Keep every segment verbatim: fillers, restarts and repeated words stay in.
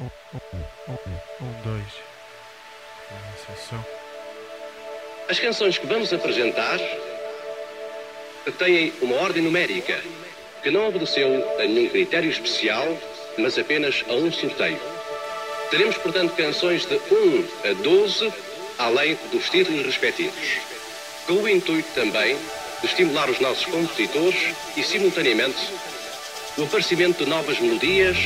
Um, um, um, um, dois. As canções que vamos apresentar têm uma ordem numérica que não obedeceu a nenhum critério especial, mas apenas a um sorteio. Teremos, portanto, canções de um a doze, além dos títulos respectivos, com o intuito também de estimular os nossos compositores e, simultaneamente, o aparecimento de novas melodias.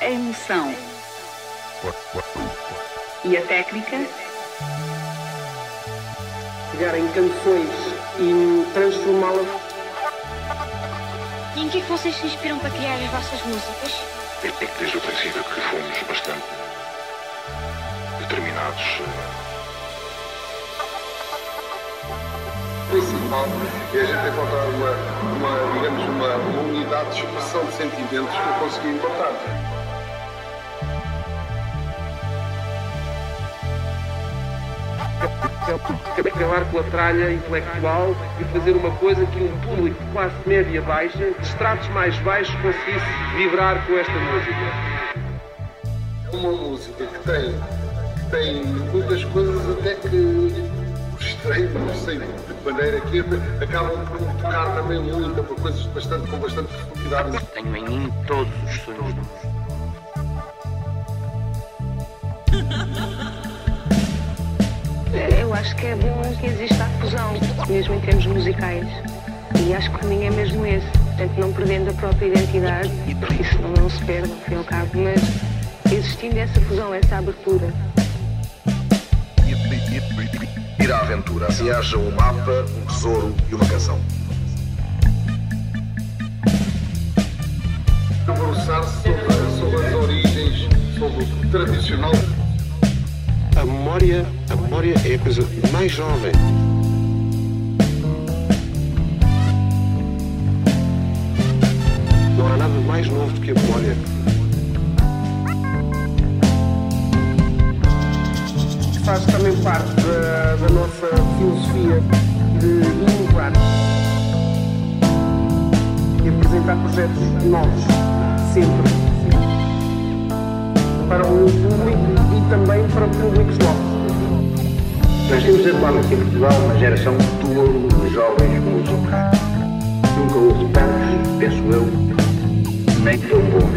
A emoção e a técnica pegar em canções e transformá-las. E em que é que vocês se inspiram para criar as vossas músicas? É que desde o princípio que fomos bastante determinados. O principal é a gente encontrar uma, uma, digamos, uma, uma unidade de expressão de sentimentos que eu consegui encontrar. Acabar com a tralha intelectual e fazer uma coisa que um público de classe média baixa, de estratos mais baixos, conseguisse vibrar com esta música. Uma música que tem, que tem muitas coisas até que estranho, não sei de maneira que acabam por tocar também muito, por coisas bastante, com bastante profundidade. Tenho em mim todos os sonhos do mundo. Eu acho que é bom que exista a fusão, mesmo em termos musicais. E acho que o caminho é mesmo esse. Portanto, não perdendo a própria identidade, porque isso não, não se perde, ao fim e ao cabo, mas existindo essa fusão, essa abertura. Ir à aventura, assim haja um mapa, um tesouro e uma canção. Debruçar-se sobre, sobre as origens, sobre o tradicional. A memória, a memória é a coisa mais jovem. Não há nada mais novo do que a memória. Faz também parte da, da nossa filosofia de inovar e apresentar projetos novos, sempre, para o público e também para públicos novos. Nós temos atualmente em Portugal uma geração muito de jovens músicos. Nunca houve tantos, penso eu, nem tão bons.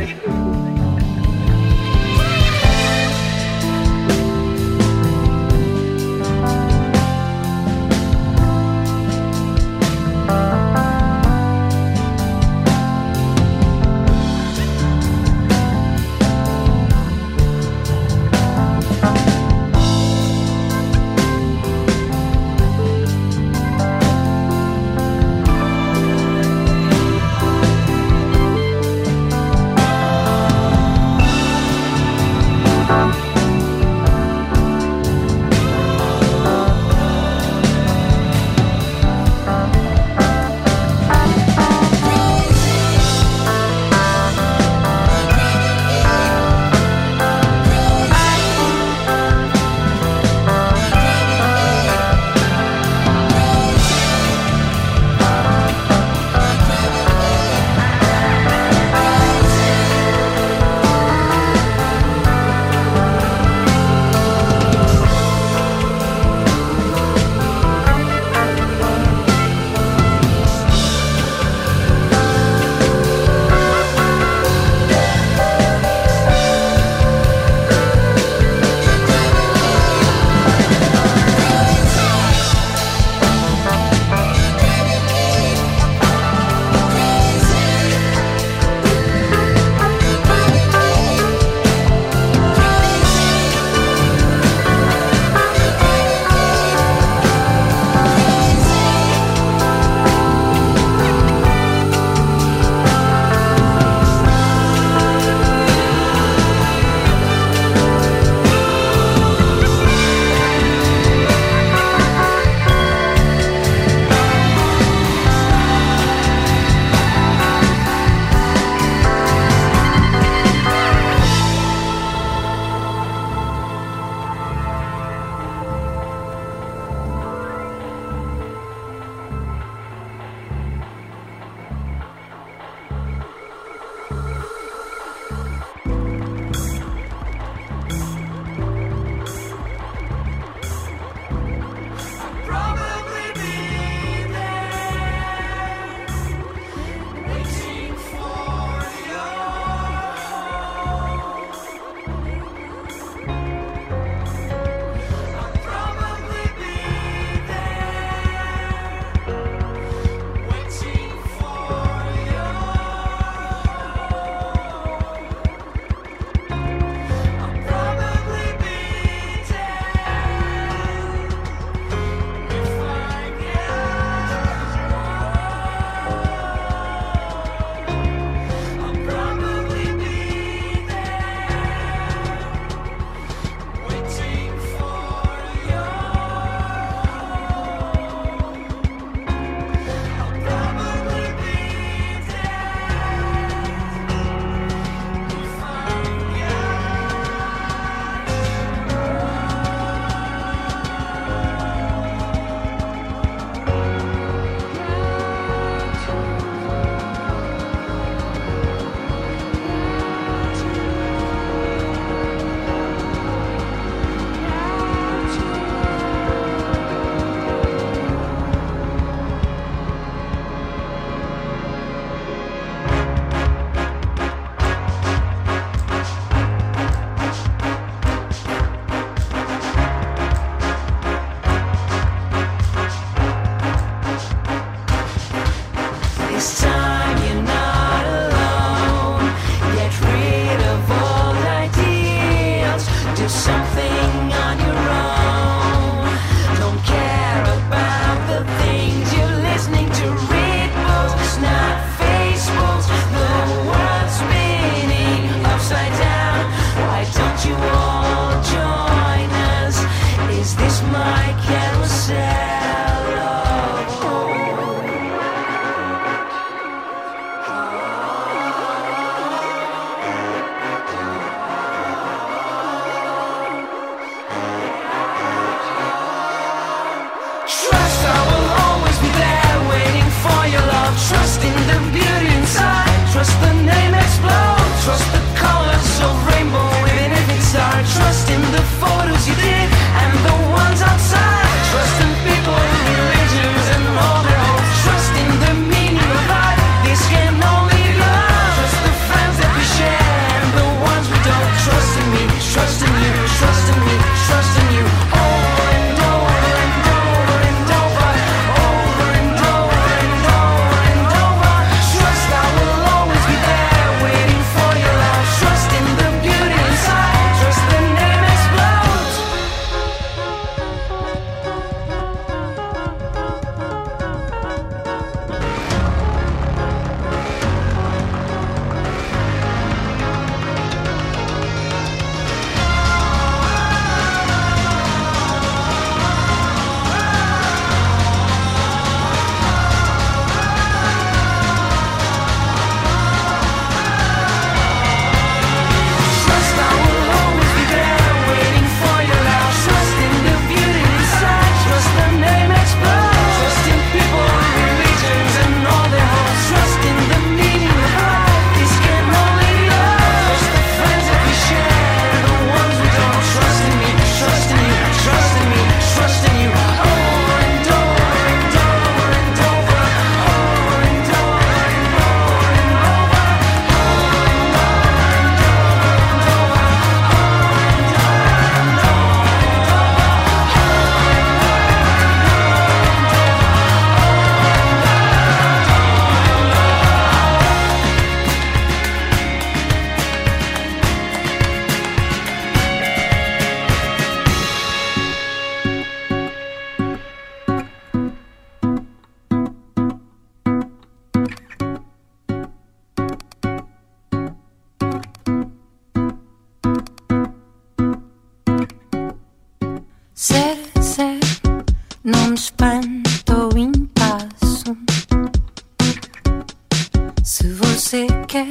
você quer.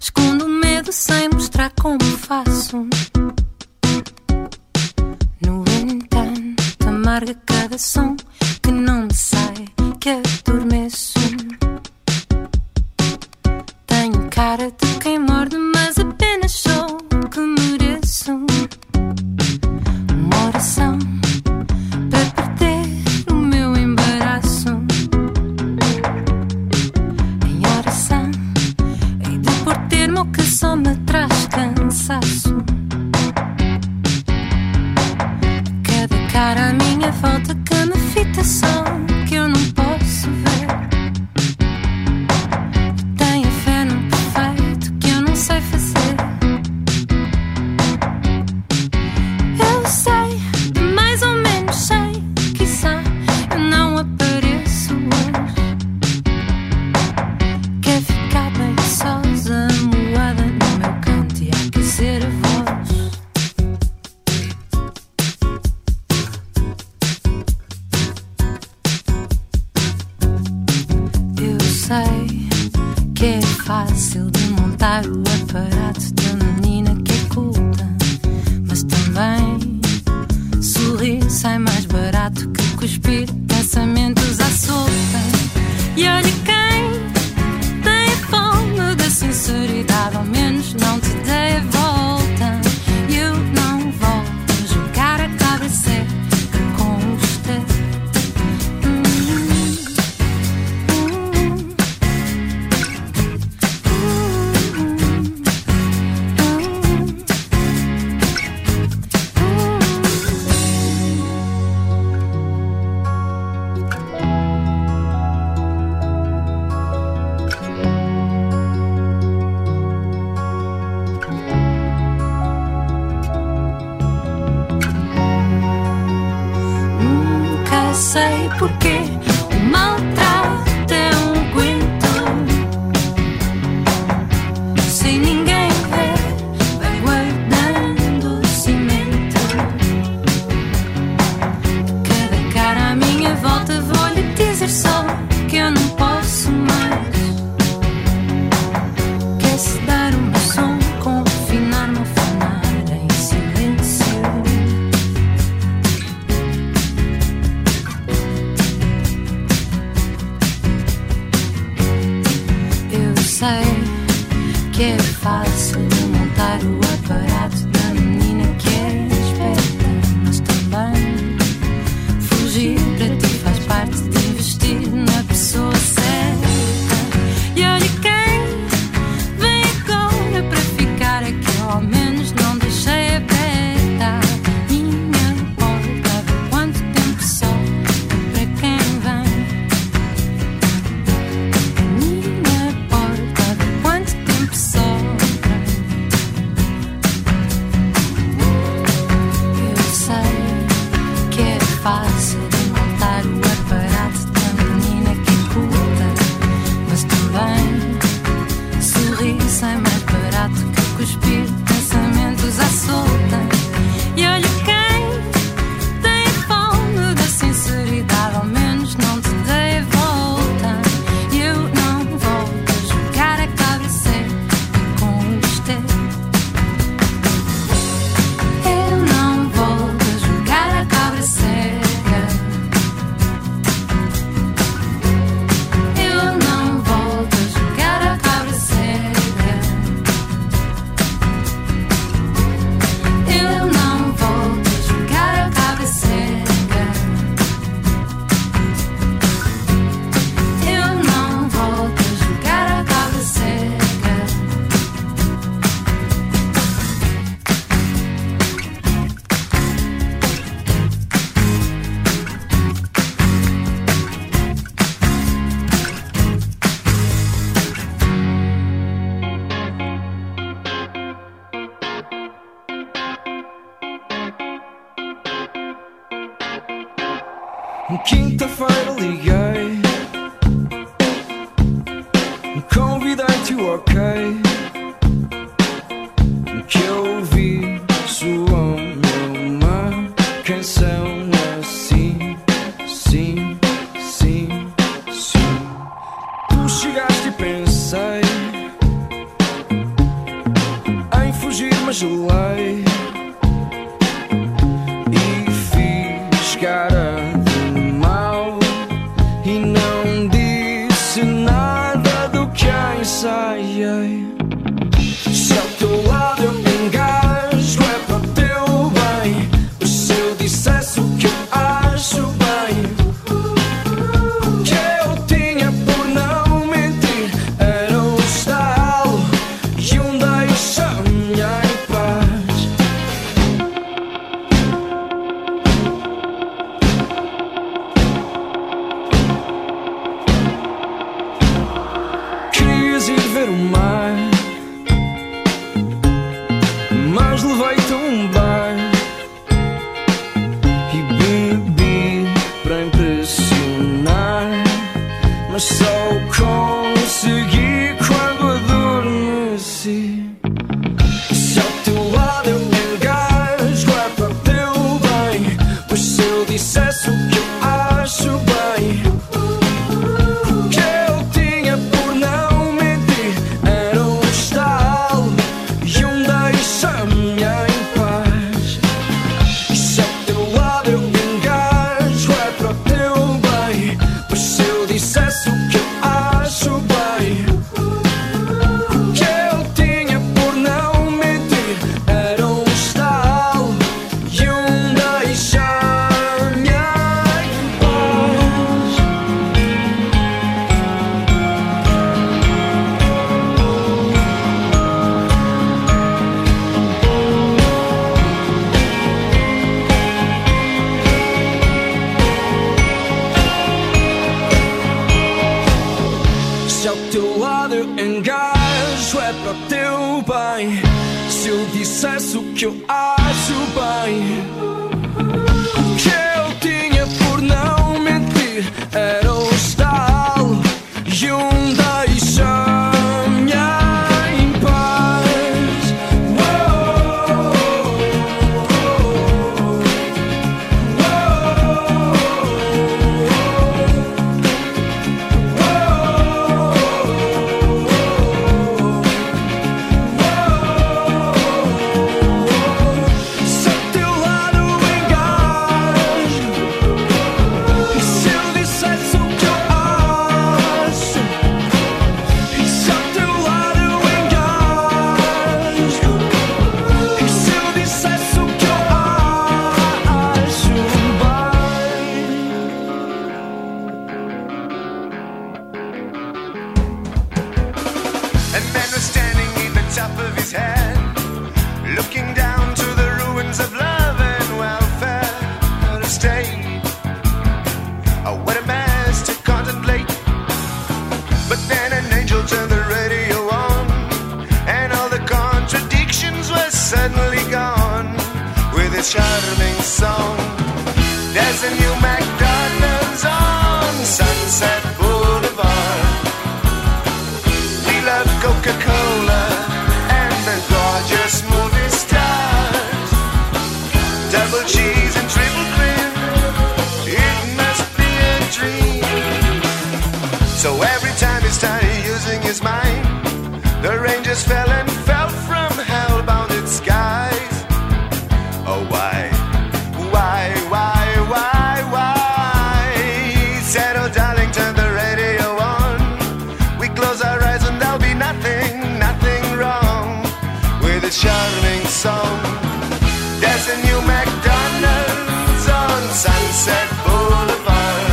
Escondo o medo sem mostrar como faço. No entanto, amarga cada som que não me sai, que adormeço. Tenho cara de quem morde, mas apenas sou o que mereço. Uma oração para perder o meu embaraço. Em oração hei de pôr termo ao que só me traz cansaço. Cada cara à minha volta que me fita só que eu não posso ver. Quinta-feira liguei, convidei-te, ok, que eu ouvi soou uma canção assim, sim, sim, sim. Tu chegaste e pensei. ajoelhei e fiz cara de mal e não disse nada do que ensaiei. Se ao teu lado eu me engasgo é para o teu bem, mas se eu dissesse o que eu acho bem, mas só consegui quando adormeci. Se ao teu lado eu me engasgo é para o teu bem, pois se eu dissesse o que eu acho bem, o que eu tinha por não mentir era um estalo e um deixa-me em paz. Se ao teu lado eu me engasgo é para o teu bem, pois se eu dissesse se ao teu lado eu engasgo é para o teu bem, se eu dissesse o que eu acho bem, o que eu tinha por não mentir era um estalo e um deixa-me em paz. Oh, oh, oh, oh, oh. A man was standing in the top of his head, looking down to the ruins of love and welfare. Out of state, oh, what a mess to contemplate. But then an angel turned the radio on, and all the contradictions were suddenly gone with a charming song. There's a new McDonald's on Sunset Boulevard. Coca-Cola and the gorgeous movie stars. Double cheese and triple cream, it must be a dream. So every time he started using his mind, the rain just fell and fell from hell-bounded skies. Oh why, why, why, why, why? He said, oh darling, turn the radio on. We close our eyes and there'll be nothing, nothing wrong with a charming song. There's a new McDonald's on Sunset Boulevard.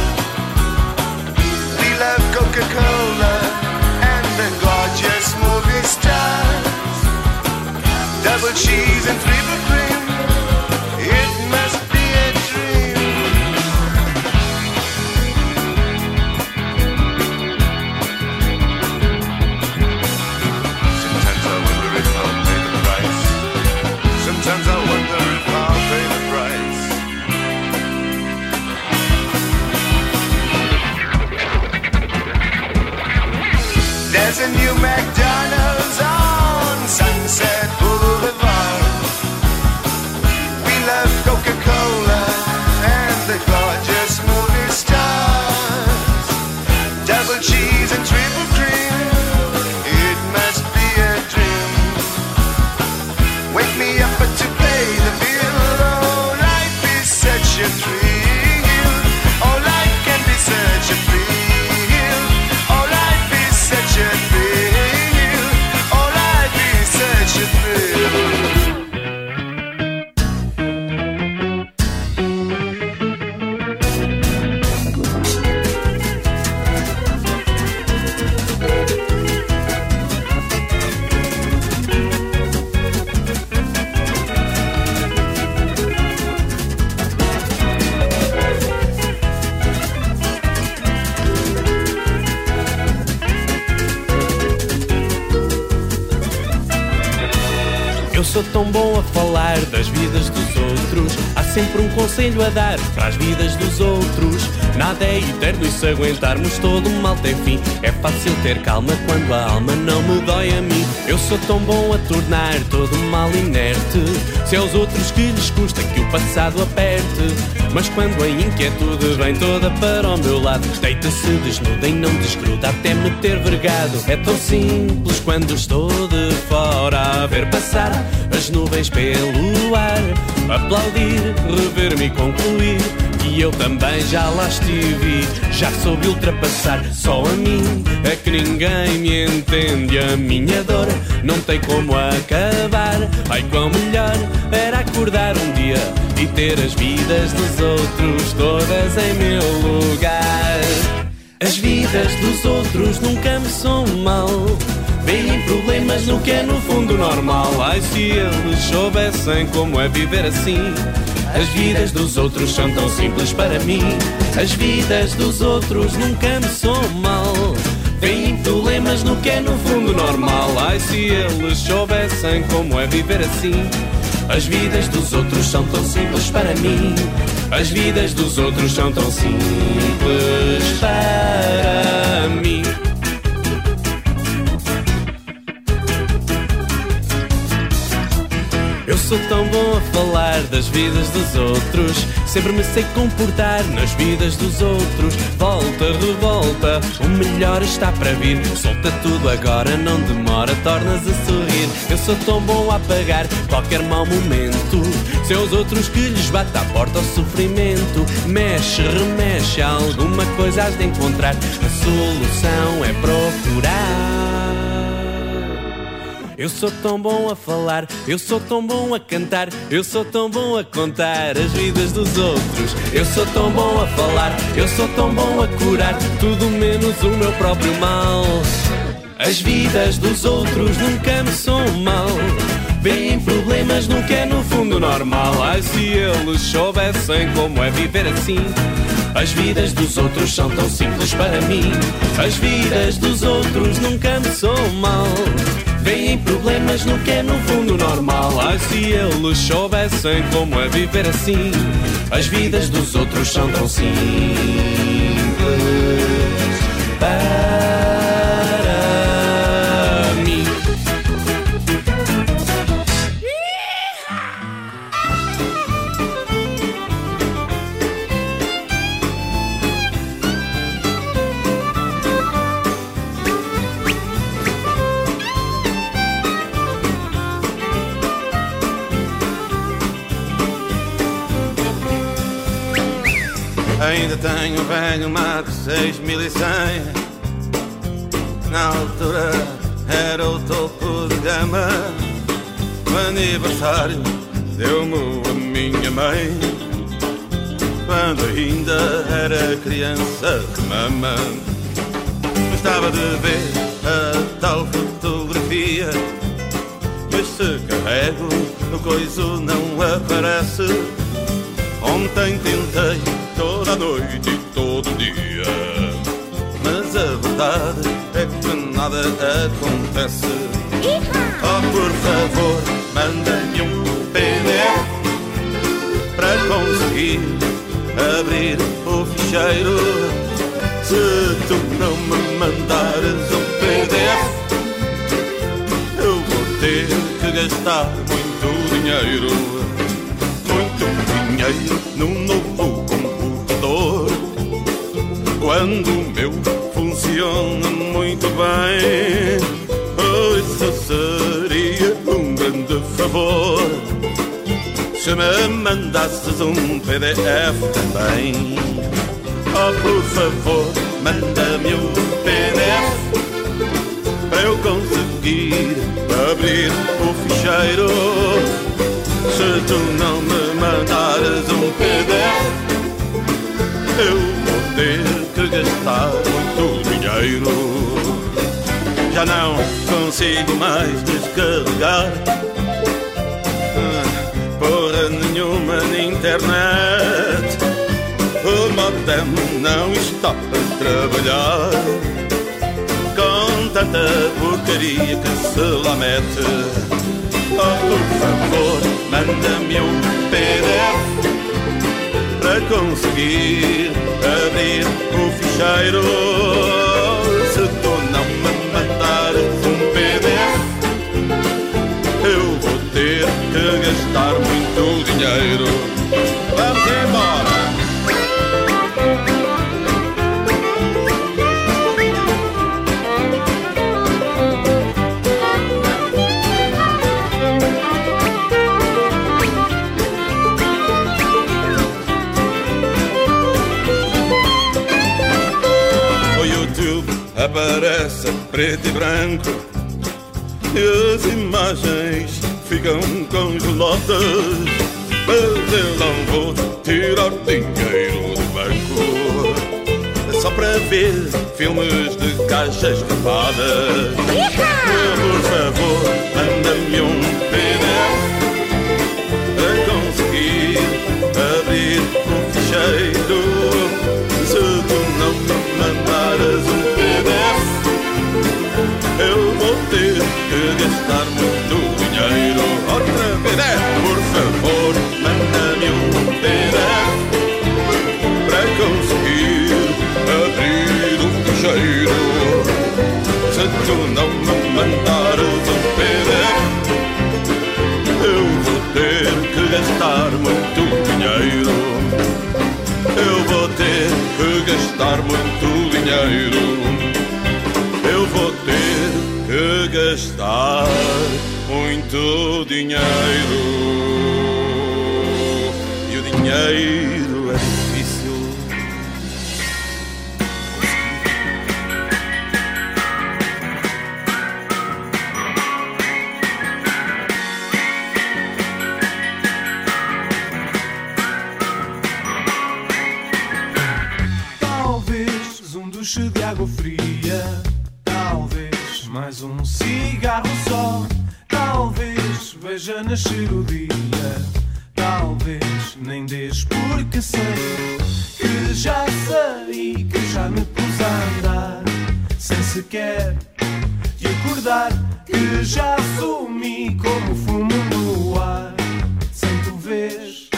We love Coca-Cola and the gorgeous movie stars. Double cheese and triple cream, it must be a dream. Sometimes I wonder if I'll pay the price. Sometimes I wonder if I'll pay the price. There's a new McDonald's on Sunset Boulevard. We love Coca-Cola and the gorgeous movie stars. Double cheese and triple cream, it must be a dream. Wake me Eu sou tão bom a falar das vidas dos outros. Há sempre um conselho a dar para as vidas dos outros. Nada é eterno e se aguentarmos todo o mal tem fim. É fácil ter calma quando a alma não me dói a mim. Eu sou tão bom a tornar todo o mal inerte. Se aos outros que lhes custa que o passado aperte. Mas quando a inquietude vem toda para o meu lado, deita-se desnuda e não desgruda até me ter vergado. É tão simples quando estou de fora a ver passar as nuvens pelo ar, aplaudir, rever-me e concluir que eu também já lá estive e já soube ultrapassar. Só a mim é que ninguém me entende, a minha dor não tem como acabar. Ai, quão melhor era acordar um dia e ter as vidas dos outros todas em meu lugar. As vidas dos outros nunca me são mal, veem problemas no que é no fundo normal. Ai, se eles soubessem como é viver assim. As vidas dos outros são tão simples para mim. As vidas dos outros nunca me são mal, veem problemas no que é no fundo normal. Ai, se eles soubessem como é viver assim. As vidas dos outros são tão simples para mim. As vidas dos outros são tão simples para mim. Eu sou tão bom a falar das vidas dos outros. Sempre me sei comportar nas vidas dos outros. Volta, revolta, o melhor está para vir. Solta tudo agora, não demora, tornas a sorrir. Eu sou tão bom a apagar qualquer mau momento. Se aos outros que lhes bate à porta o sofrimento. Mexe, remexe, alguma coisa has de encontrar. A solução é procurar. Eu sou tão bom a falar, eu sou tão bom a cantar, eu sou tão bom a contar as vidas dos outros. Eu sou tão bom a falar, eu sou tão bom a curar, tudo menos o meu próprio mal. As vidas dos outros nunca me são mal, veem problemas no que é no fundo normal. Ai, se eles soubessem como é viver assim. As vidas dos outros são tão simples para mim. As vidas dos outros nunca me são mal, veem problemas no que é no fundo normal. Ai, se eles soubessem como é viver assim. As vidas dos outros são tão simples para mim. Ainda tenho o velho Marco seis mil e cem. Na altura era o topo de gama. No aniversário deu-me a minha mãe, quando ainda era criança de mama. Gostava de ver a tal fotografia, mas se carrego no coiso não aparece. Ontem tentei toda noite e todo dia, mas a verdade é que nada acontece. Oh, por favor, manda-me um P D F para conseguir abrir o ficheiro. Se tu não me mandares um P D F, eu vou ter que gastar muito dinheiro, muito dinheiro num novo computador, quando o meu funciona muito bem. Oh, isso seria um grande favor, se me mandasses um P D F também. Oh, por favor, manda-me um P D F para eu conseguir abrir o ficheiro. Se tu não me mandares um P D F, eu vou ter que gastar muito dinheiro. Já não consigo mais descarregar porra nenhuma na internet. O modem não está a trabalhar com tanta porcaria que se lá mete. Oh, por favor, manda-me um P D F para conseguir abrir o ficheiro. Se tu não me mandares um P D F, eu vou ter que gastar muito dinheiro. Vamos embora! Aparece preto e branco e as imagens ficam congeladas, mas eu não vou tirar dinheiro do banco só para ver filmes de caixas tapadas. Por favor, manda-me um P D F para conseguir abrir o ficheiro. Se tu não me mandares um eu vou ter que gastar muito dinheiro. Outra P D F, por favor, manda-me um P D F para conseguir abrir o ficheiro. Se tu não me mandares um P D F, eu vou ter que gastar muito dinheiro. Eu vou ter que gastar muito dinheiro. Eu vou ter que gastar muito dinheiro. E o dinheiro é difícil. Talvez um duche de água fria, mais um cigarro só, talvez veja nascer o dia, talvez nem des porque sei que já sei que já me pus a andar sem sequer te acordar, que já sumi como fumo no ar sem tu veres.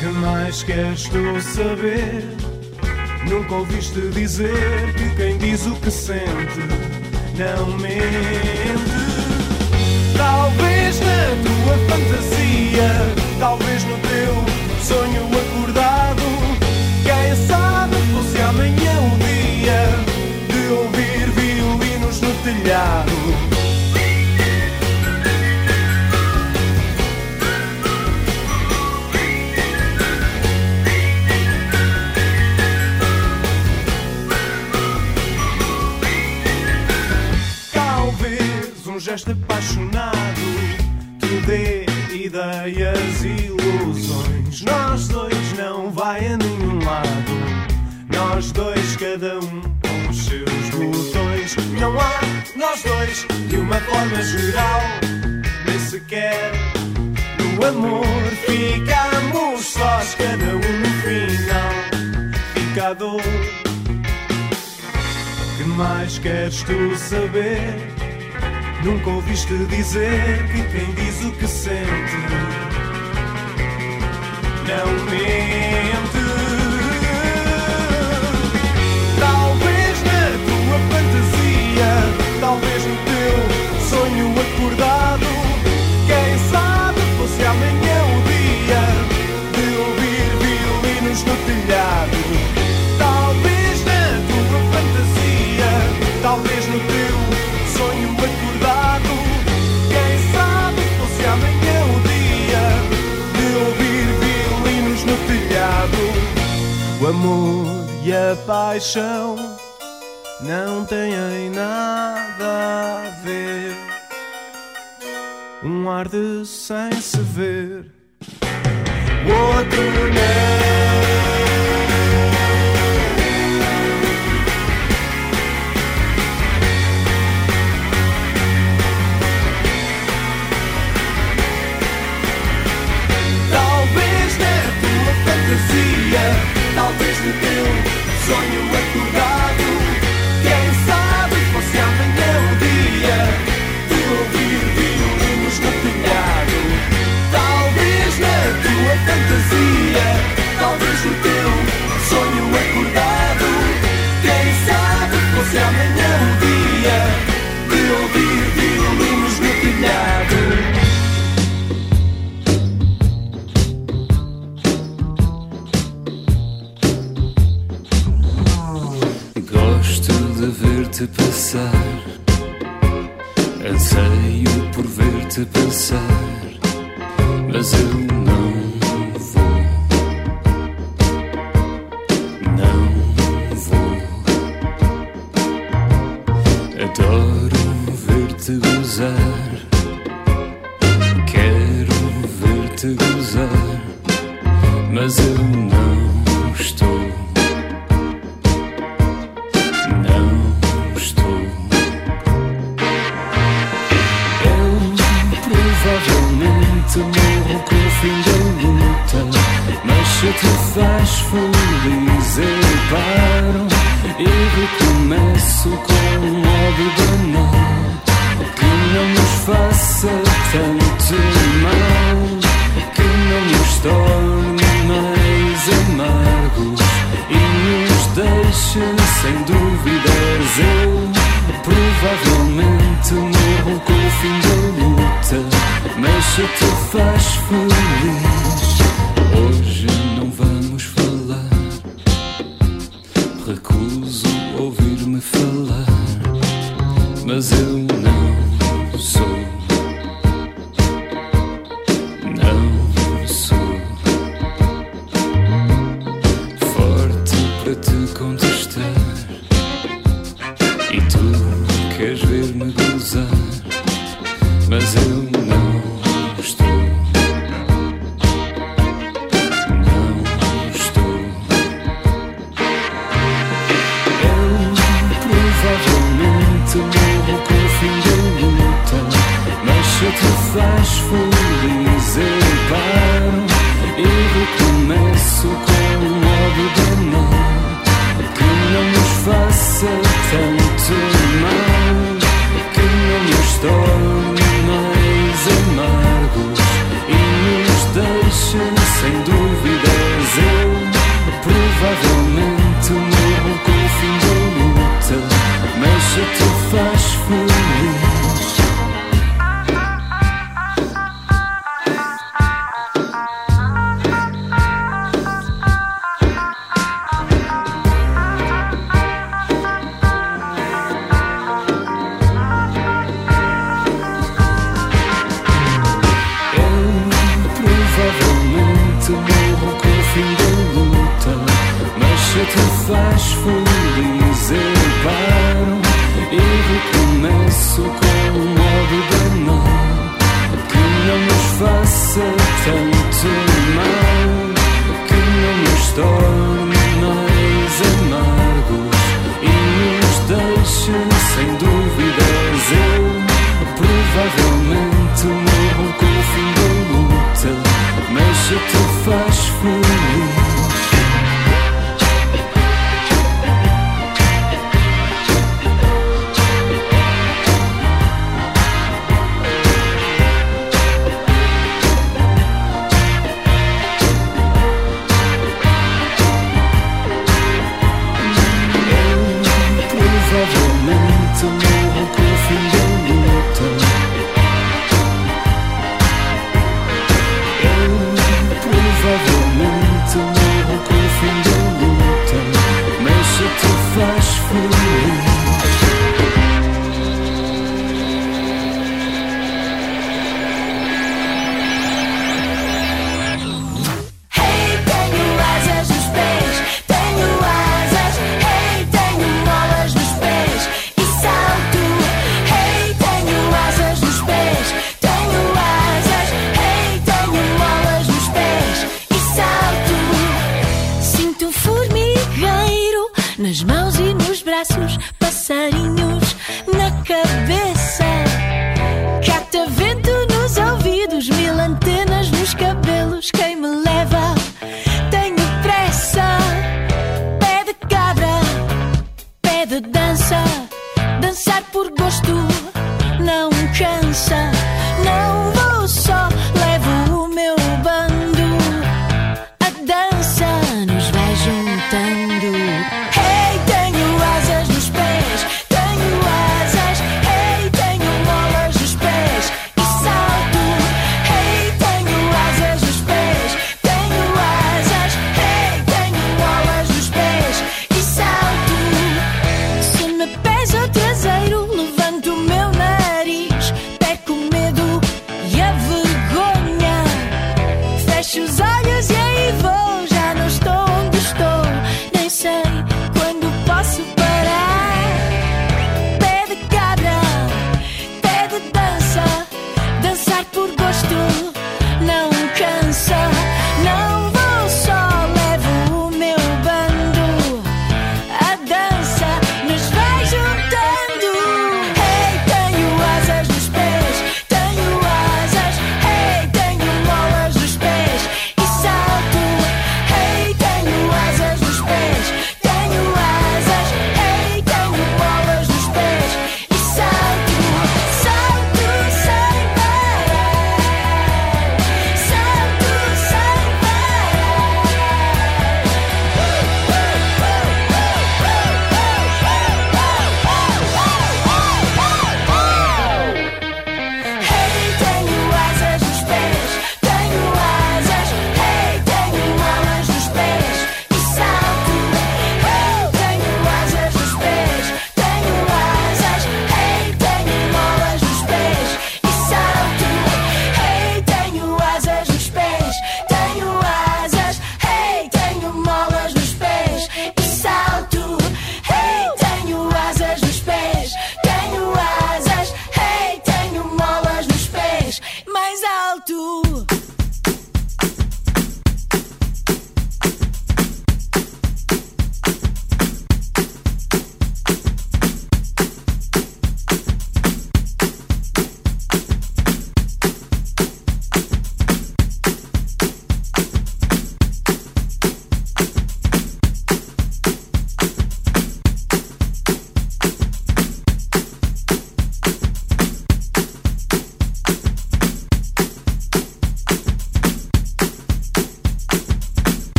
Que mais queres tu saber? Nunca ouviste dizer que quem diz o que sente não mente. Talvez na tua fantasia, talvez no teu sonho acordado, quem sabe fosse amanhã o dia de ouvir violinos no telhado. Um gesto apaixonado que dê ideias e ilusões. Nós dois não vai a nenhum lado, nós dois cada um com os seus botões. Não há nós dois de uma forma geral, nem sequer no amor. Ficamos sós, cada um no final fica a dor. Que mais queres tu saber? Nunca ouviste dizer que quem diz o que sente não mente. Talvez na tua fantasia, talvez no teu sonho acordado, quem sabe fosse amanhã o dia de ouvir violinos no telhado. Talvez na tua fantasia, talvez no teu sonho acordado, quem sabe fosse amanhã o dia de ouvir violinos no telhado. O amor e a paixão não têm nada a ver, um ar de sem se ver, o outro não. Talvez no teu sonho acordado, quem sabe fosse amanhã o dia de ouvir violino Anseio por ver-te pensar, mas eu não vou, não vou. Adoro ver-te gozar, quero ver-te gozar, mas eu não estou. Morro com o fim da luta, mas se te faz feliz eu paro e recomeço com um modo banal que não nos faça tanto mal, que não nos torne mais amargos e nos deixe sem dúvidas. Eu provavelmente morro com o fim da luta, mas se te faz feliz, hoje não vamos falar. Recuso ouvir-me falar, mas eu não sou, não sou forte para te contestar. E tu queres ver-me gozar, mas eu não. Se te faz feliz eu paro e recomeço com um modo banal que não nos faça tanto mal, que não nos torne mais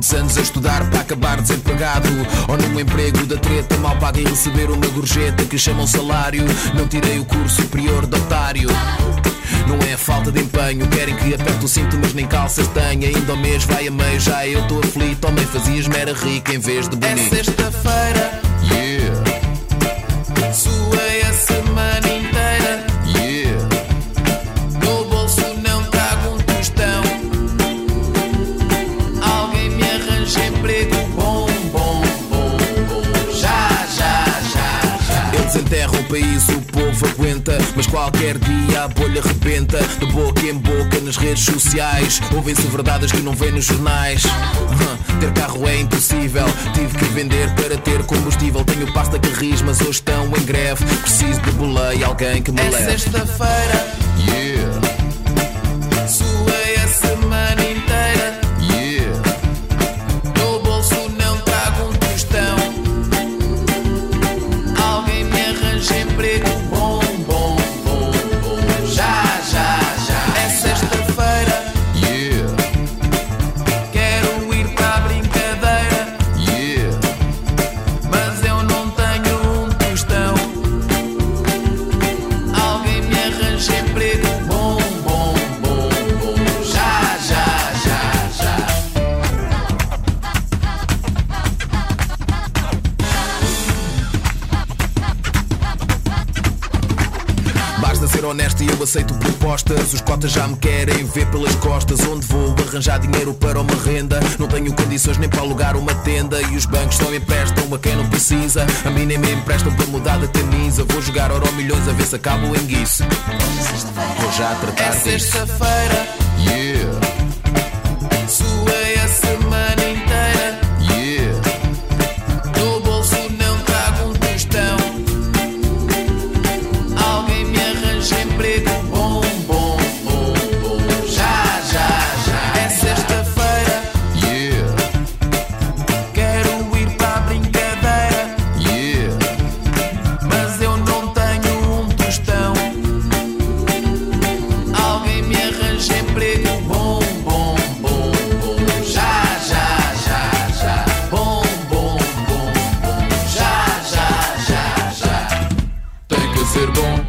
tantos anos a estudar para acabar desempregado, ou num emprego da treta mal paga e receber uma gorjeta que chamam salário. Não tirei o curso superior de otário. Não é falta de empenho, querem que aperte o cinto mas nem calças tenho. Ainda o mês vai a meio, já eu estou aflito. Homem, fazias-me era rico em vez de bonito. É sexta-feira, yeah. Suei a semana inteira, yeah. No bolso não trago um tostão. Alguém me arranja emprego bom, bom, bom, bom. Já, já, já, já. Eu desenterro o país, o povo aguenta, mas qualquer dia a bolha rebenta. De boca em boca nas redes sociais ouvem-se verdades que não vêem nos jornais. Uhum. Ter carro é impossível, tive que vender para ter combustível. Tenho pasta que ris, mas hoje estão em greve. Preciso de boleia, alguém que me leve. É sexta-feira, yeah. Suei a semana inteira, yeah. No bolso não trago um tostão. Alguém me arranja emprego. Honesto e eu aceito propostas. Os cotas já me querem ver pelas costas. Onde vou arranjar dinheiro para uma renda? Não tenho condições nem para alugar uma tenda. E os bancos só emprestam a quem não precisa. A mim nem me emprestam para mudar de camisa. Vou jogar euro milhões a ver se acabo em guiço. Vou já tratar disso. É sexta-feira, yeah. Suei a semana inteira, yeah. No bolso não trago um tostão. Emprego bom, bom, bom, bom. Já, já, já. É sexta-feira, yeah. Quero ir para a brincadeira, yeah. Mas eu não tenho um tostão. Alguém me arranja emprego bom, bom, bom, bom. Já, já, já, já. Bom, bom, bom, bom. Já, já, já, já. Tem que ser bom.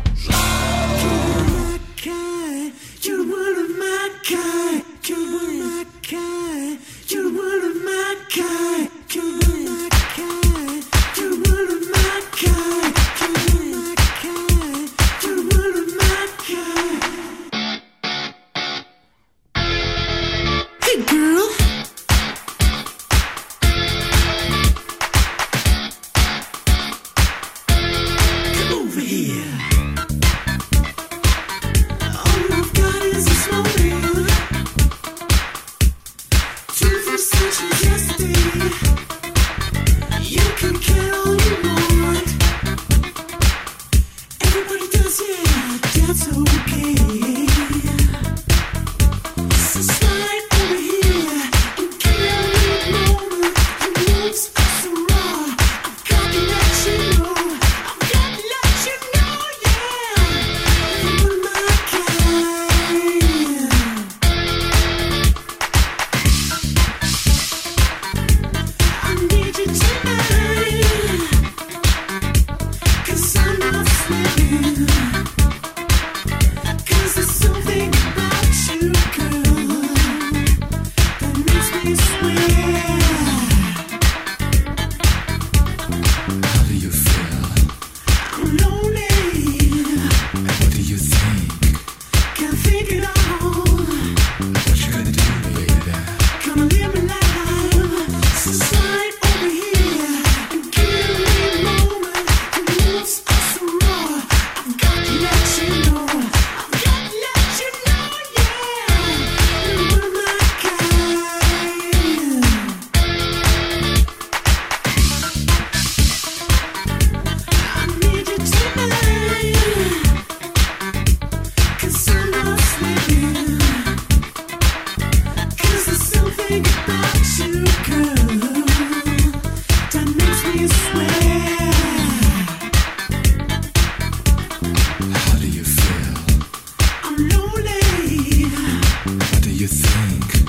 Think.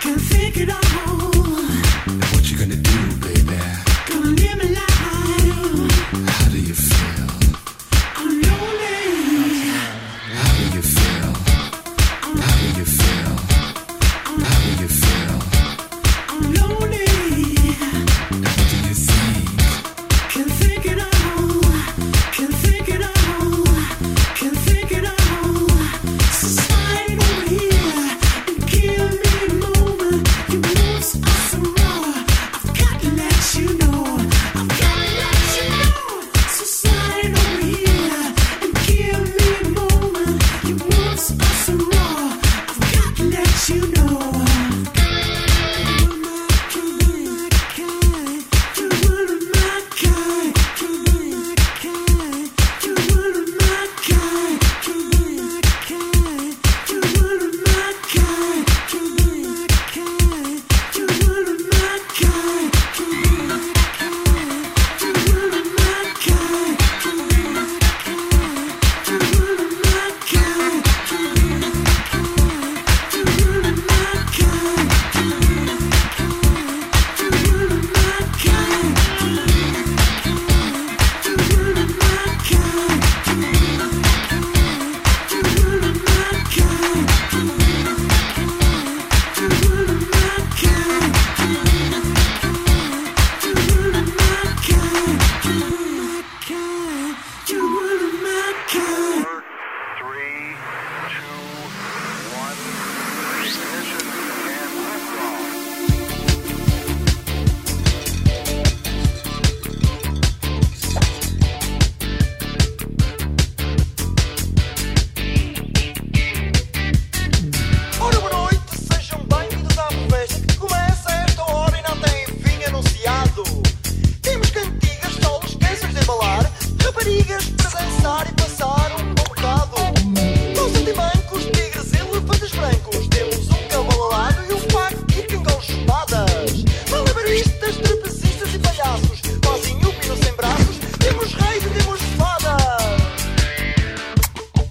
Can't think it all.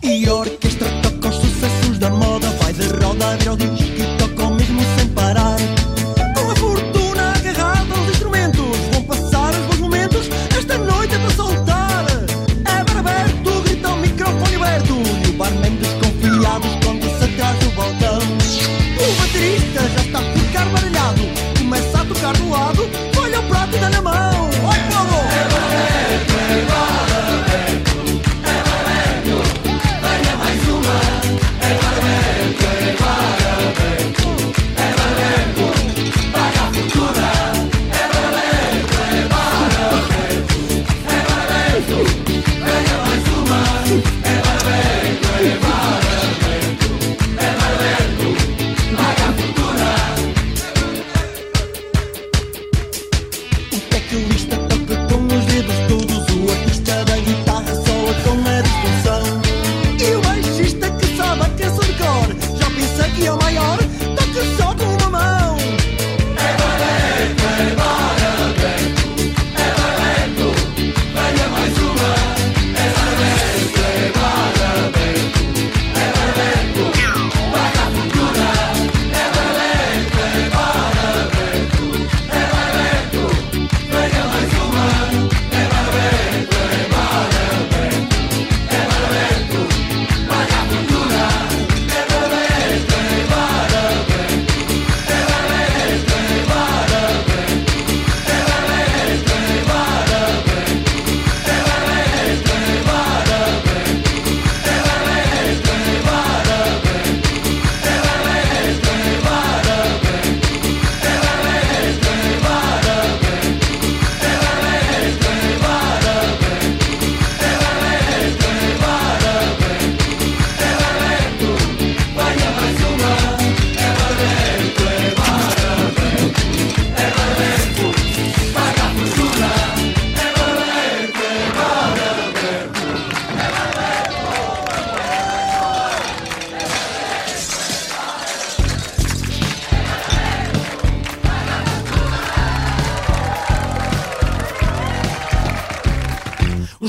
E a orquestra toca os sucessos da moda, vai de roda a virar o disco e toca o mesmo sem parar. Com a fortuna agarrada aos instrumentos, vão passar os bons momentos, esta noite é para soltar. É bar aberto, grita o microfone aberto, e o barman desconfiado esconde-se atrás do balcão. O baterista já está a ficar baralhado, começa a tocar do lado, olha o prato e dá na mão. Oi, povo! É bar aberto, é bar aberto.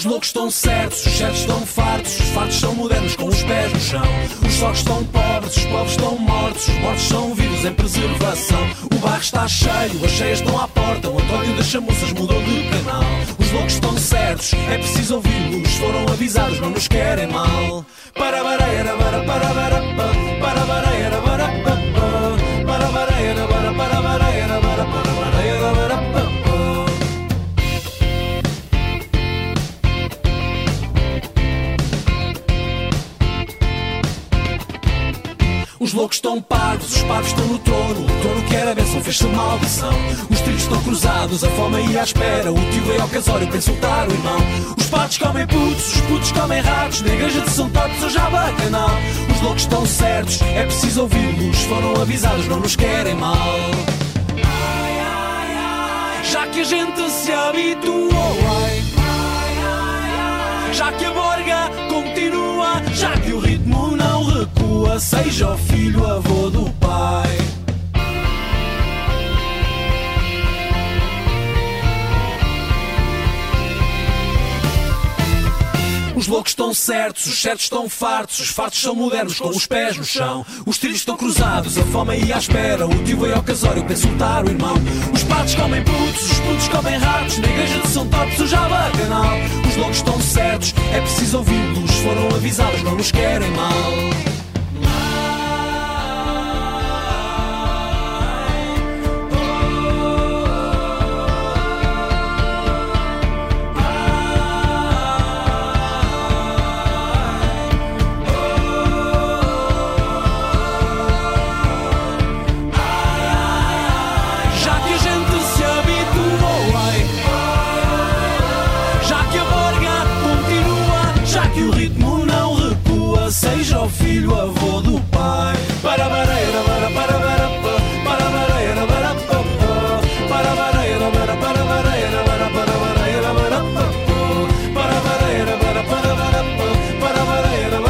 Os loucos estão certos, os certos estão fartos, os fartos são modernos com os pés no chão. Os socos estão pobres, os pobres estão mortos, os mortos são vivos em preservação. O bar está cheio, as cheias estão à porta, o António das Chamuças mudou de canal. Os loucos estão certos, é preciso ouvi-los, foram avisados, não nos querem mal. Para bara era bara para bara pa, para bara era bara pa pa, para bara era bara para bara era bara para bara era bara pa. Os loucos estão pardos, os pardos estão no trono, o trono que era bênção fez-se maldição. Os trilhos estão cruzados, a fome aí à espera, o tio veio ao casório para insultar o irmão. Os patos comem putos, os putos comem ratos, na igreja de São Tatos hoje há bacanal. Os loucos estão certos, é preciso ouvi-los, foram avisados, não nos querem mal. Ai, ai, ai, já que a gente se habituou, ai, ai, ai, ai, já que a borga continua, já que o ritmo não recua, seja o filho, avô do pai. Os loucos estão certos, os certos estão fartos, os fartos são modernos com os pés no chão. Os trilhos estão cruzados, a fome aí à espera, o tio veio ao casório para insultar o irmão. Os patos comem putos, os putos comem ratos, na igreja de São Tatos hoje há bacanal. Os loucos estão certos, é preciso ouvi-los, foram avisados, não nos querem mal. Seja o filho, avô do pai. Para baraera, para para para para baraera, para para baraera, para para baraera, para para baraera, para para baraera, para para baraera, para para baraera,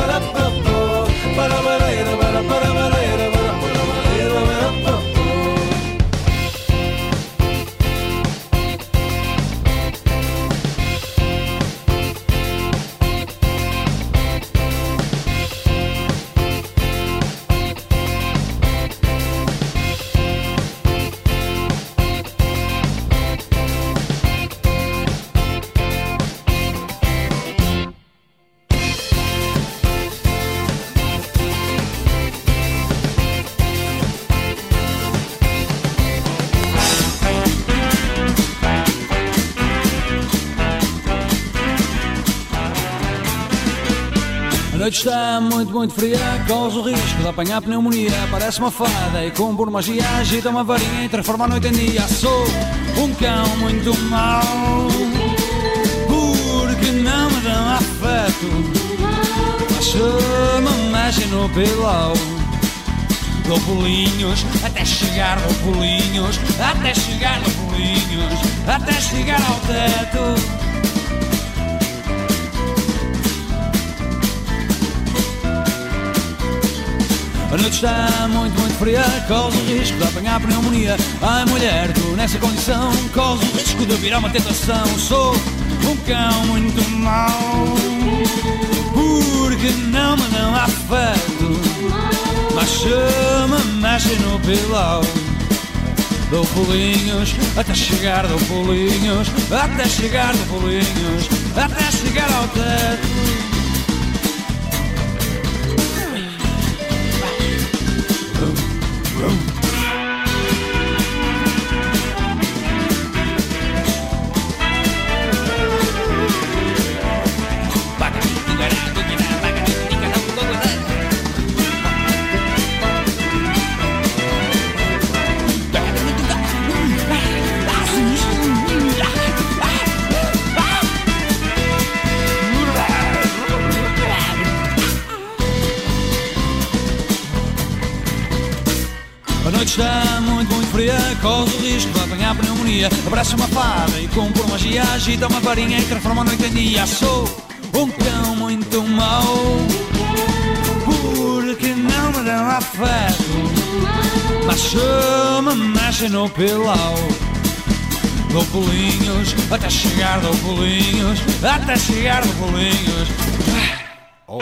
para para baraera. noite está muito, muito fria, corre o risco de apanhar pneumonia. Parece uma fada e com por magia agita uma varinha e transforma a noite em dia. Sou um cão muito mau, porque não me dão afeto, mas chama-me mais no pilau. Dou pulinhos até chegar no pulinhos, até chegar no pulinhos, até chegar ao teto. A noite está muito, muito fria, corre o risco de apanhar pneumonia. Ai mulher, tu nessa condição corre o risco de virar uma tentação. Sou um cão muito mau, porque não me dão afeto, mas chama-me mexe no pilau. Dou pulinhos até chegar, dou pulinhos até chegar, dou pulinhos até chegar ao teto. Está muito, muito fria, corre o risco de apanhar pneumonia. Abraça uma fada e com por magia agita uma varinha e transforma a noite em dia. Sou um cão muito mau, porque não me dão afeto, mas chama-me mexe no pilau. Dou pulinhos até chegar, dou pulinhos até chegar, dou pulinhos. Oh.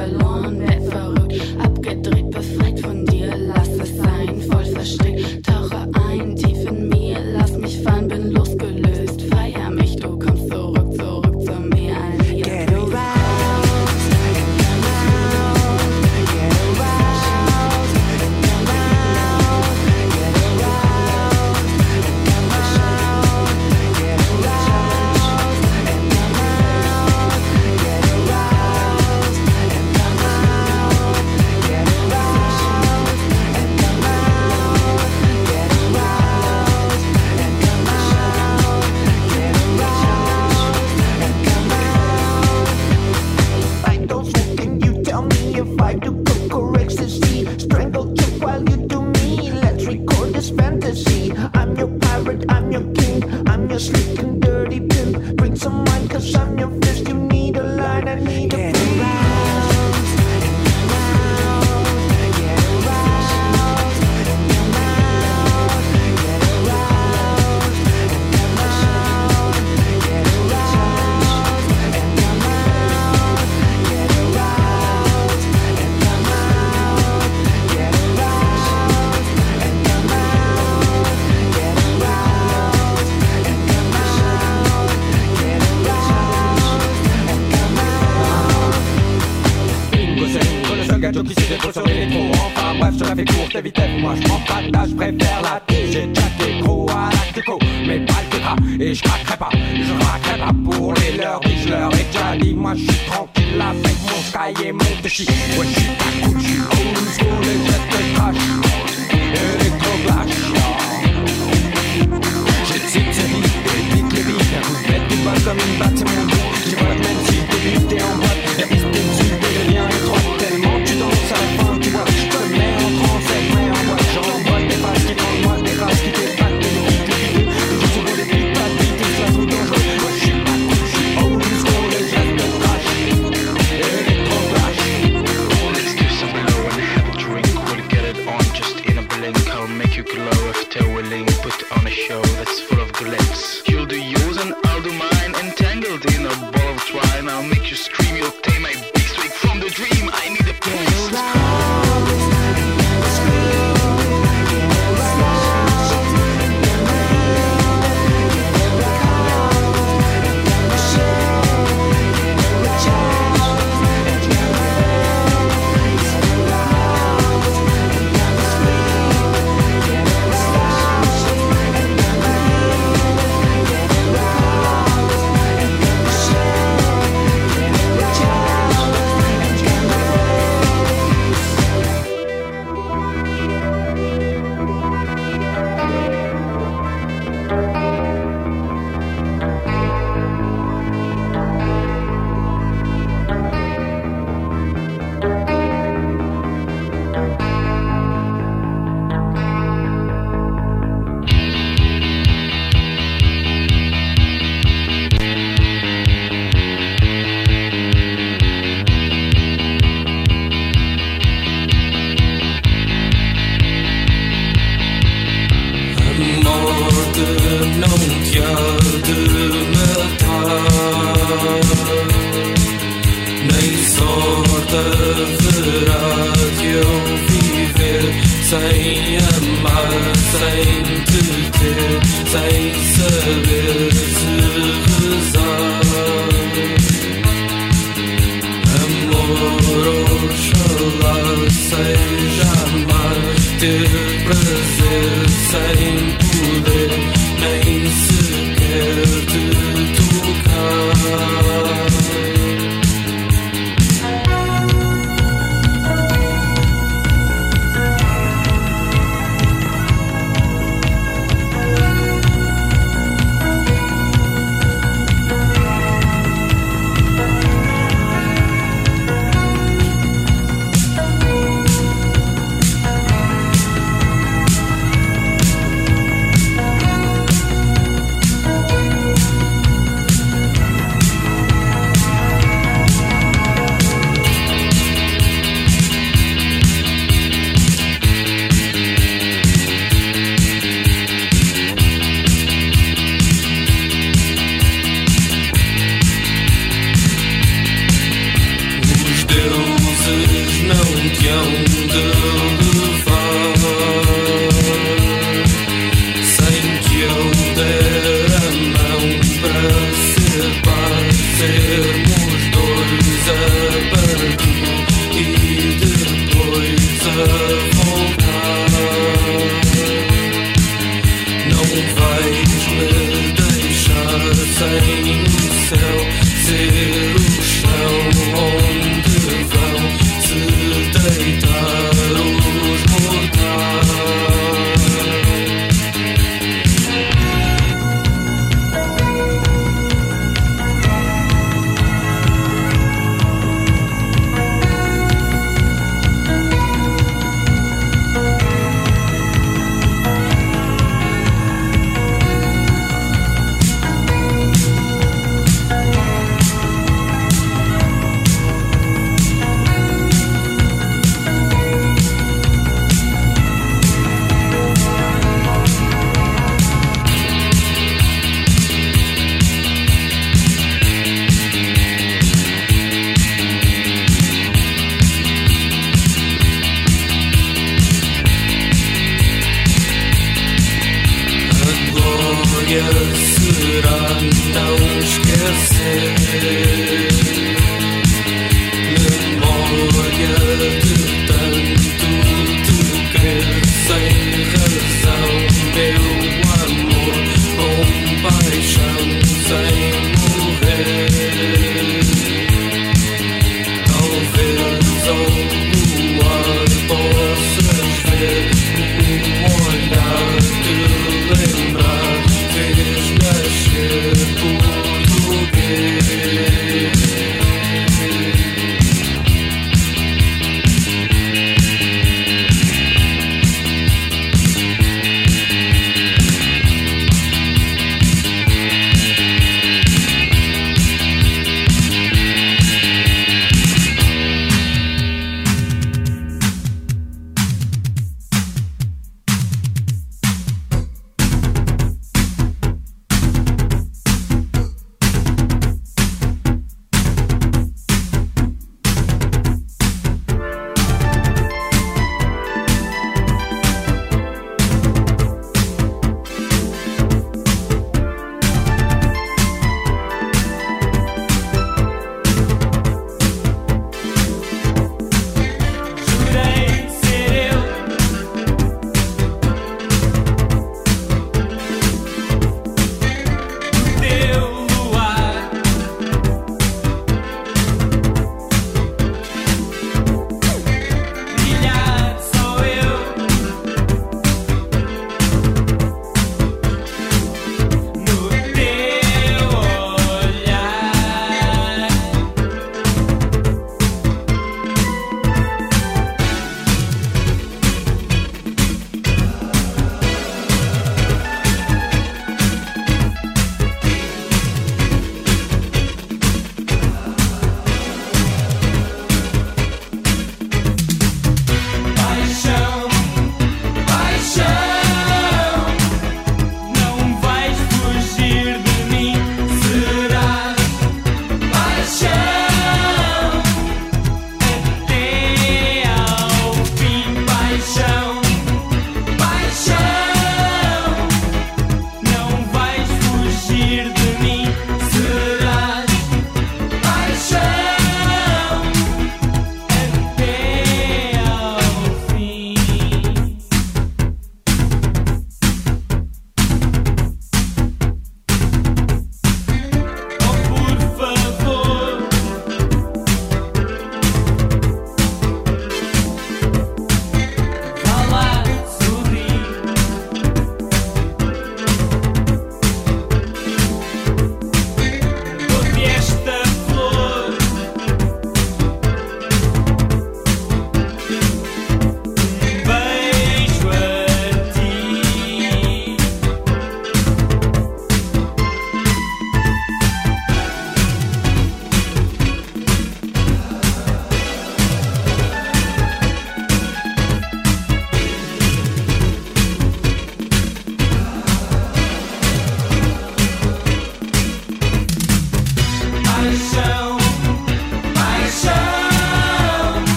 verloren, werd verrückt, abgedreht, befreit von dir. Lass es sein, voll verstrickt, tauche ein, tief in mir. Lass mich fallen, bin losgelöst, feier mich, du kommst zurück, zurück zu mir. Get around, get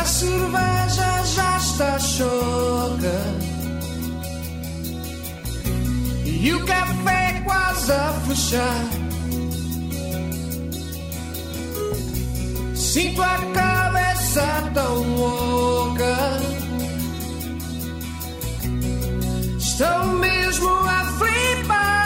A cerveja já está choca e o café quase a fechar. Sinto a cabeça tão louca, estou mesmo a flipar.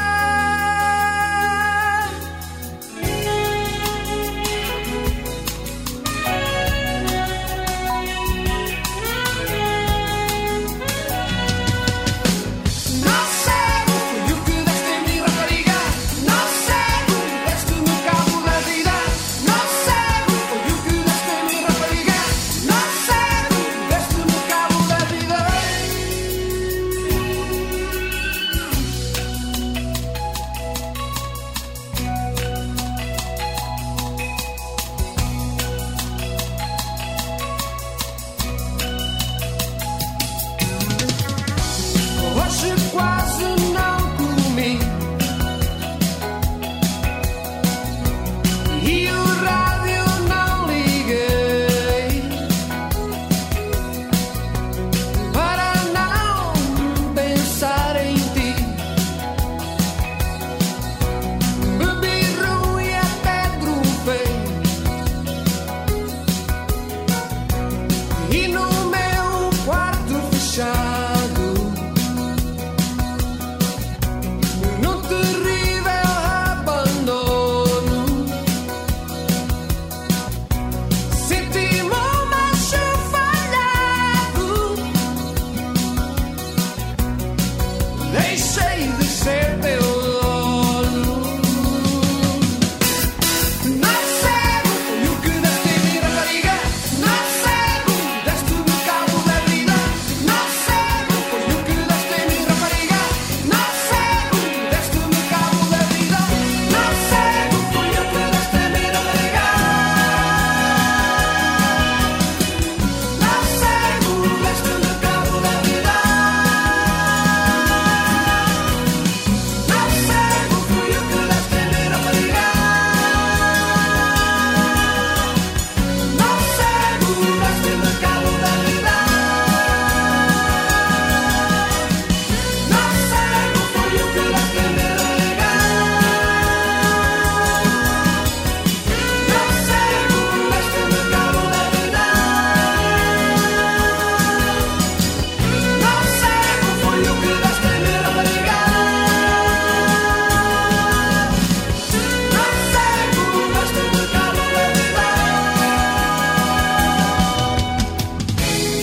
Não sei o frio que deste em mim, rapariga. Não sei o que deste no cabo da vida. Não sei o frio que deste em mim, rapariga. Não sei o que deste no cabo da vida. Hoje quase não comi e o rádio não liguei para não pensar em ti. Bebi rum e até tropei, e no meu quarto fechado, num terrível abandono, senti-me uma chufalhado. Deixei de ser teu dono. Não sei o que deste em mim, rapariga. Não sei o que deste no cabo da vida. Não sei o que deste em mim, rapariga. Não sei o que deste no cabo da vida. Não sei o que deste em mim, rapariga. Não sei o que deste no cabo da vida. Não sei o frio que deste em mim, rapariga. Não sei o que deste no cabo da vida. Não sei o frio que deste em mim, rapariga. Não sei o que deste no cabo da vida. Não sei o frio que deste em mim, rapariga. Não sei o que deste no cabo da vida. Quero meu dinheiro de volta, tanta gente a dar-me a volta. Não foi para isto que eu vim cá. Quero meu dinheiro de volta,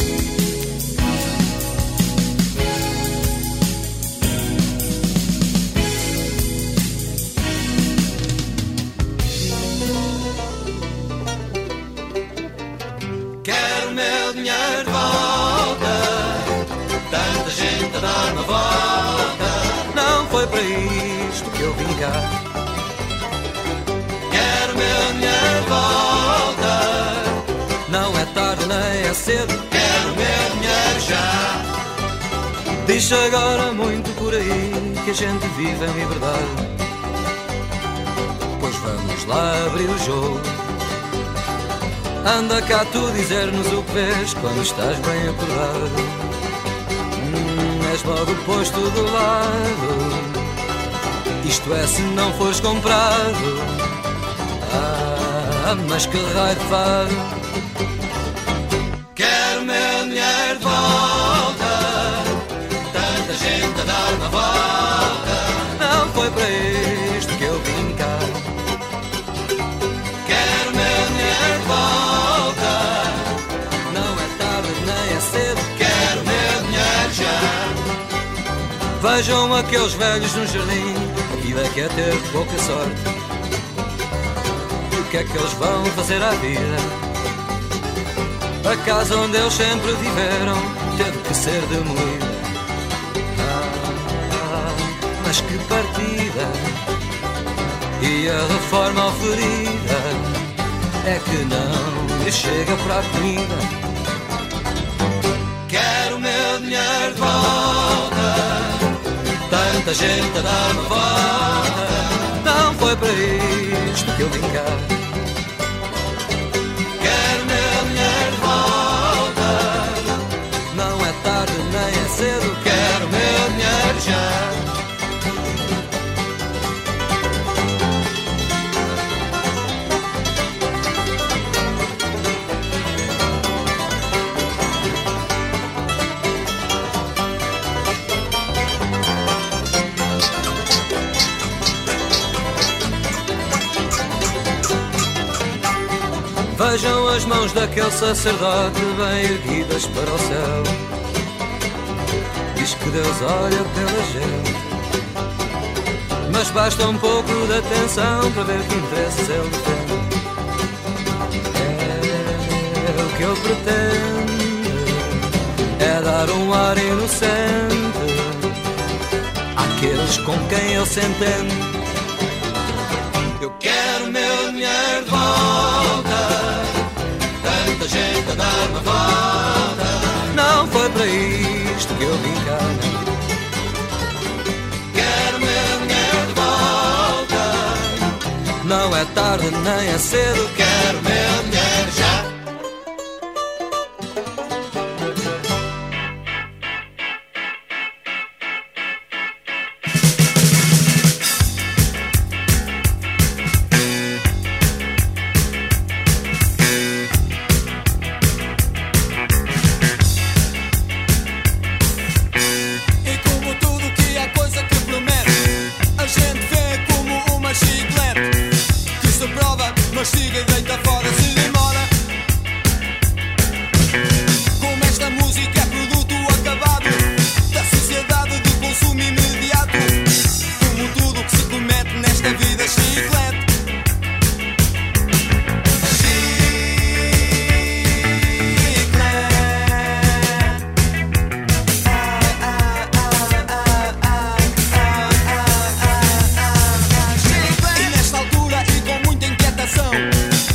não é tarde nem é cedo. Quero meu dinheiro já. Diz agora muito por aí que a gente vive em liberdade. Pois vamos lá abrir o jogo. Anda cá tu dizer-nos o que vês quando estás bem acordado. Hum, és logo posto do lado. Isto é se não fores comprado. Ah, mas que raio de fado. Quero meu dinheiro de volta, tanta gente a dar uma volta. Não foi para isto que eu vim cá. Quero meu dinheiro de volta, não é tarde nem é cedo. Quero meu dinheiro já. Vejam aqueles velhos no jardim, aquilo é que é ter pouca sorte. O que é que eles vão fazer à vida? A casa onde eles sempre viveram teve que ser demolida. Ah, mas que partida! E a reforma oferida é que não lhe chega para a comida. Quero meu dinheiro de volta, tanta tanta gente a dar uma volta, não foi para isto que eu vim cá. Quero minha mulher de volta, não é tarde nem é cedo, quero minha mulher já. Vejam as mãos daquele sacerdote bem erguidas para o céu. Diz que Deus olha pela gente, mas basta um pouco de atenção para ver que interesse ele tem. É o que eu pretendo, é dar um ar inocente àqueles com quem ele se entende. Eu quero meu dinheiro de volta, tanta gente a dar uma volta, não foi para isto que eu vim cá. Quero meu dinheiro de volta, não é tarde nem é cedo, quero meu dinheiro já.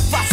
Faça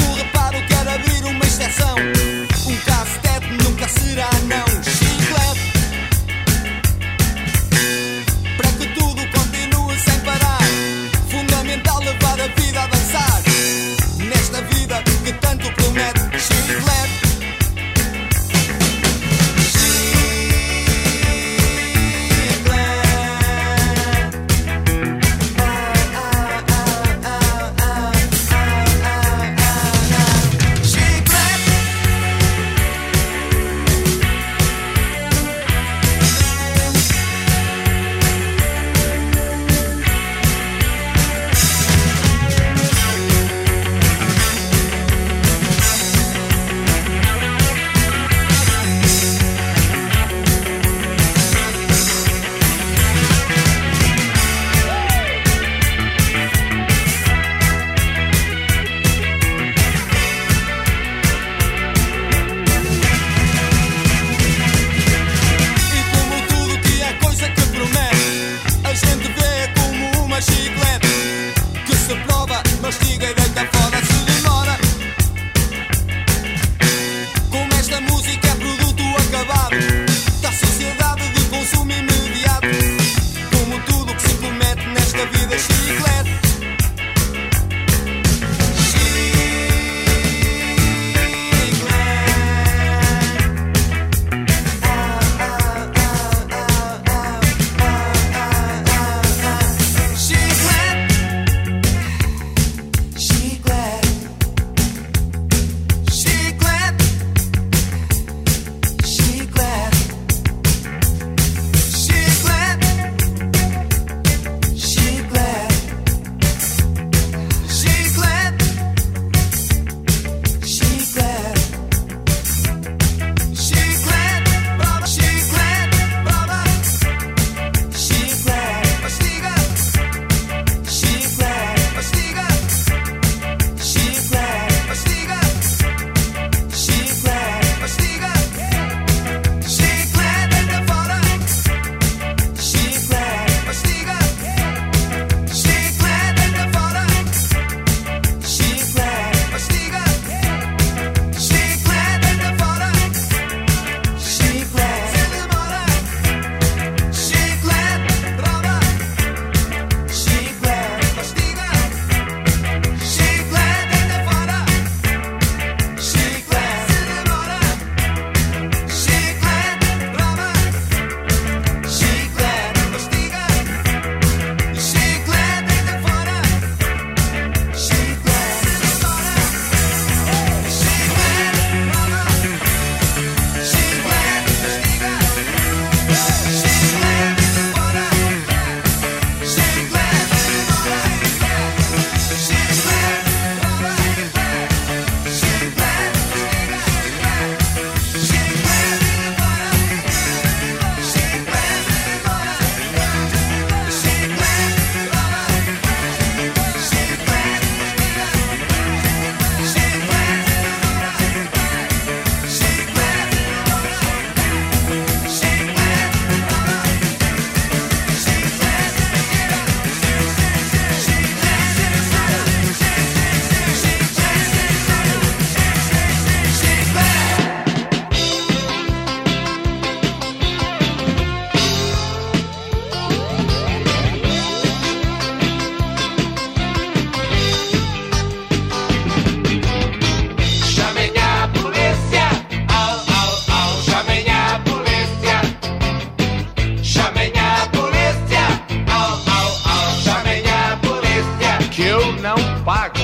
eu não pago.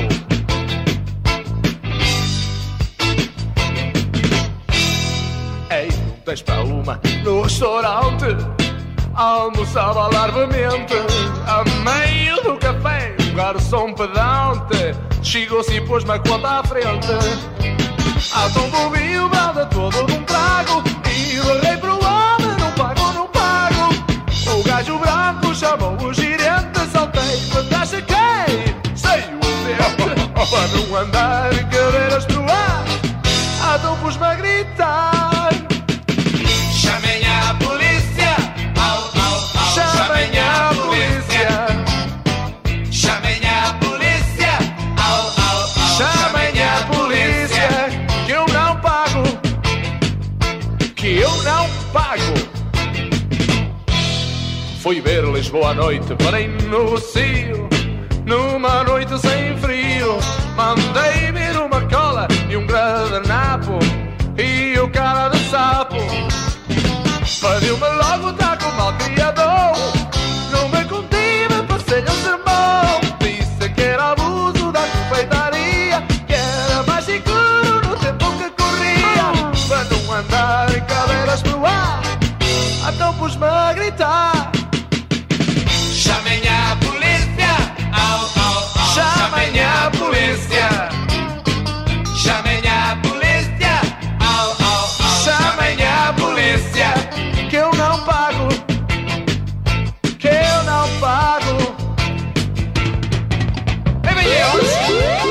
Ei, não tens para uma no restaurante, almoçava largamente. A meio do café, o garçom pedante chegou-se e pôs-me a conta à frente. A tom do vinho, bada todo de um trago, e berrei para o homem, não pago, não pago. O gajo branco chamou o gerente, saltei, fantástico, quem? Sei o tempo, para não andar e cadeiras pro ar. A tom pus-me a gritar: chamem a polícia, au, au, au, chamem a polícia, chamem a polícia, au, au, au, chamem a polícia, que eu não pago, que eu não pago. Fui ver Lisboa à noite, parei no Rocio, numa noite sem frio. Mandei vir uma cola e um gradanapo e o cara de sapo pediu-me logo taco mal criador. Não me contive, passei-lhe um sermão. Disse que era abuso da confeitaria, que era mais seguro no tempo que corria, para não andar em cadeiras pro ar. Então pus-me a gritar: chamem a polícia, au, au, au, chamem a polícia, chamem a polícia, au, au, au, chamem a polícia, que eu não pago, que eu não pago. Vem, vem,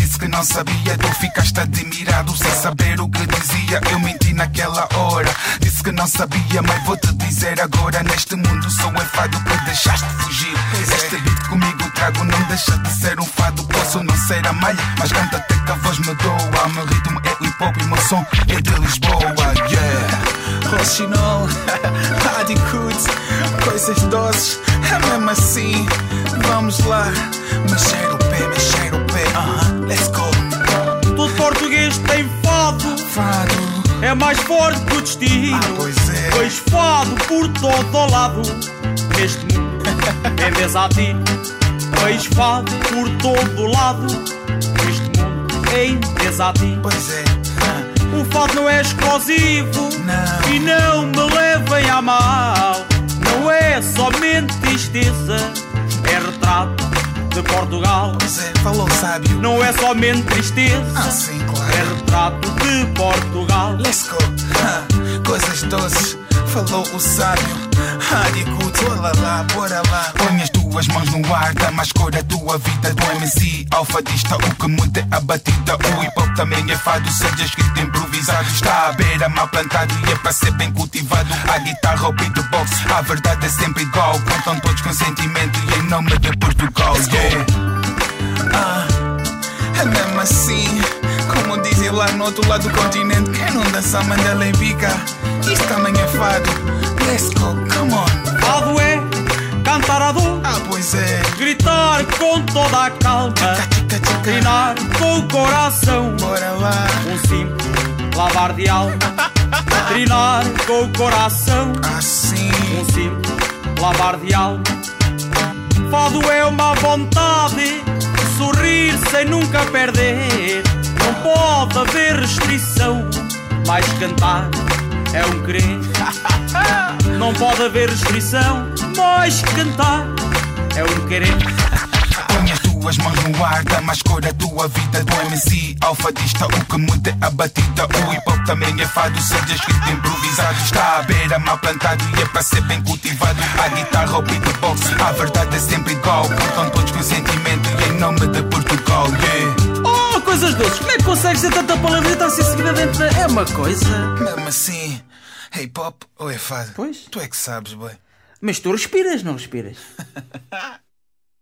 disse que não sabia. Tu ficaste admirado sem saber o que dizia. Eu menti naquela hora, disse que não sabia, mas vou te dizer agora. Neste mundo sou um fado que deixaste fugir. Este beat comigo trago, não deixa de ser um fado. Posso não ser a malha, mas canta até que a voz me doa. Meu ritmo é hip hop e meu som é de Lisboa. Yeah, roxinol, radicute, coisas doces, é mesmo assim. Vamos lá, mexer o pé, mexer o pé, uh-huh. Let's go. Todo português tem fado, fado é mais forte que o destino. Ah, pois é, pois fado por todo o lado. Este mundo é desatino. Pois fado por todo o lado. Este mundo é desatino. Pois é. O fado não é exclusivo, não. E não me levem a mal. Não é somente tristeza, é retrato de Portugal. Pois é, falou sábio. Não é somente tristeza, ah, sim, claro. É retrato de Portugal. Let's go, ah, coisas doces, falou o sábio. Haricuto, olá lá, bora lá. Põe as tuas mãos no ar, dá mais cor à tua vida. Do M C alfadista, o que muda é a batida. O hip hop também é fado, seja escrito improvisado. Está à beira, mal plantado e é para ser bem cultivado. A guitarra, o beatbox, a verdade é sempre igual. Contam todos com sentimento e em nome de Portugal. Yeah. Ah, é mesmo assim, como dizem lá no outro lado do continente. Quem não dança, manda lá e pica. Isto também é fado. Let's go, come on. Fado é cantar a dor. Ah, pois é. Gritar com toda a calma. Treinar com o coração. Bora lá. Um simples lavar de alma. Treinar com o coração. Assim. Um simples lavar de alma. Fado é uma vontade. Sorrir sem nunca perder. Não pode haver restrição. Mas cantar é um querer. Não pode haver restrição, mas cantar é um querer. Põe as tuas mãos no ar, dá mais cor à tua vida. Do M C alfadista, o que muda é a batida. O hip hop também é fado, seja escrito improvisado. Está à beira, mal plantado e é para ser bem cultivado. A guitarra, o beatbox, a verdade é sempre igual. Contam todos com sentimento e em nome de Portugal. Yeah. Oh, coisas doces, como é que consegues ter tanta palavrita assim seguida dentro? É uma coisa. Mesmo assim, hip-hop ou é fado? Pois. Tu é que sabes, boy. Mas tu respiras, não respiras?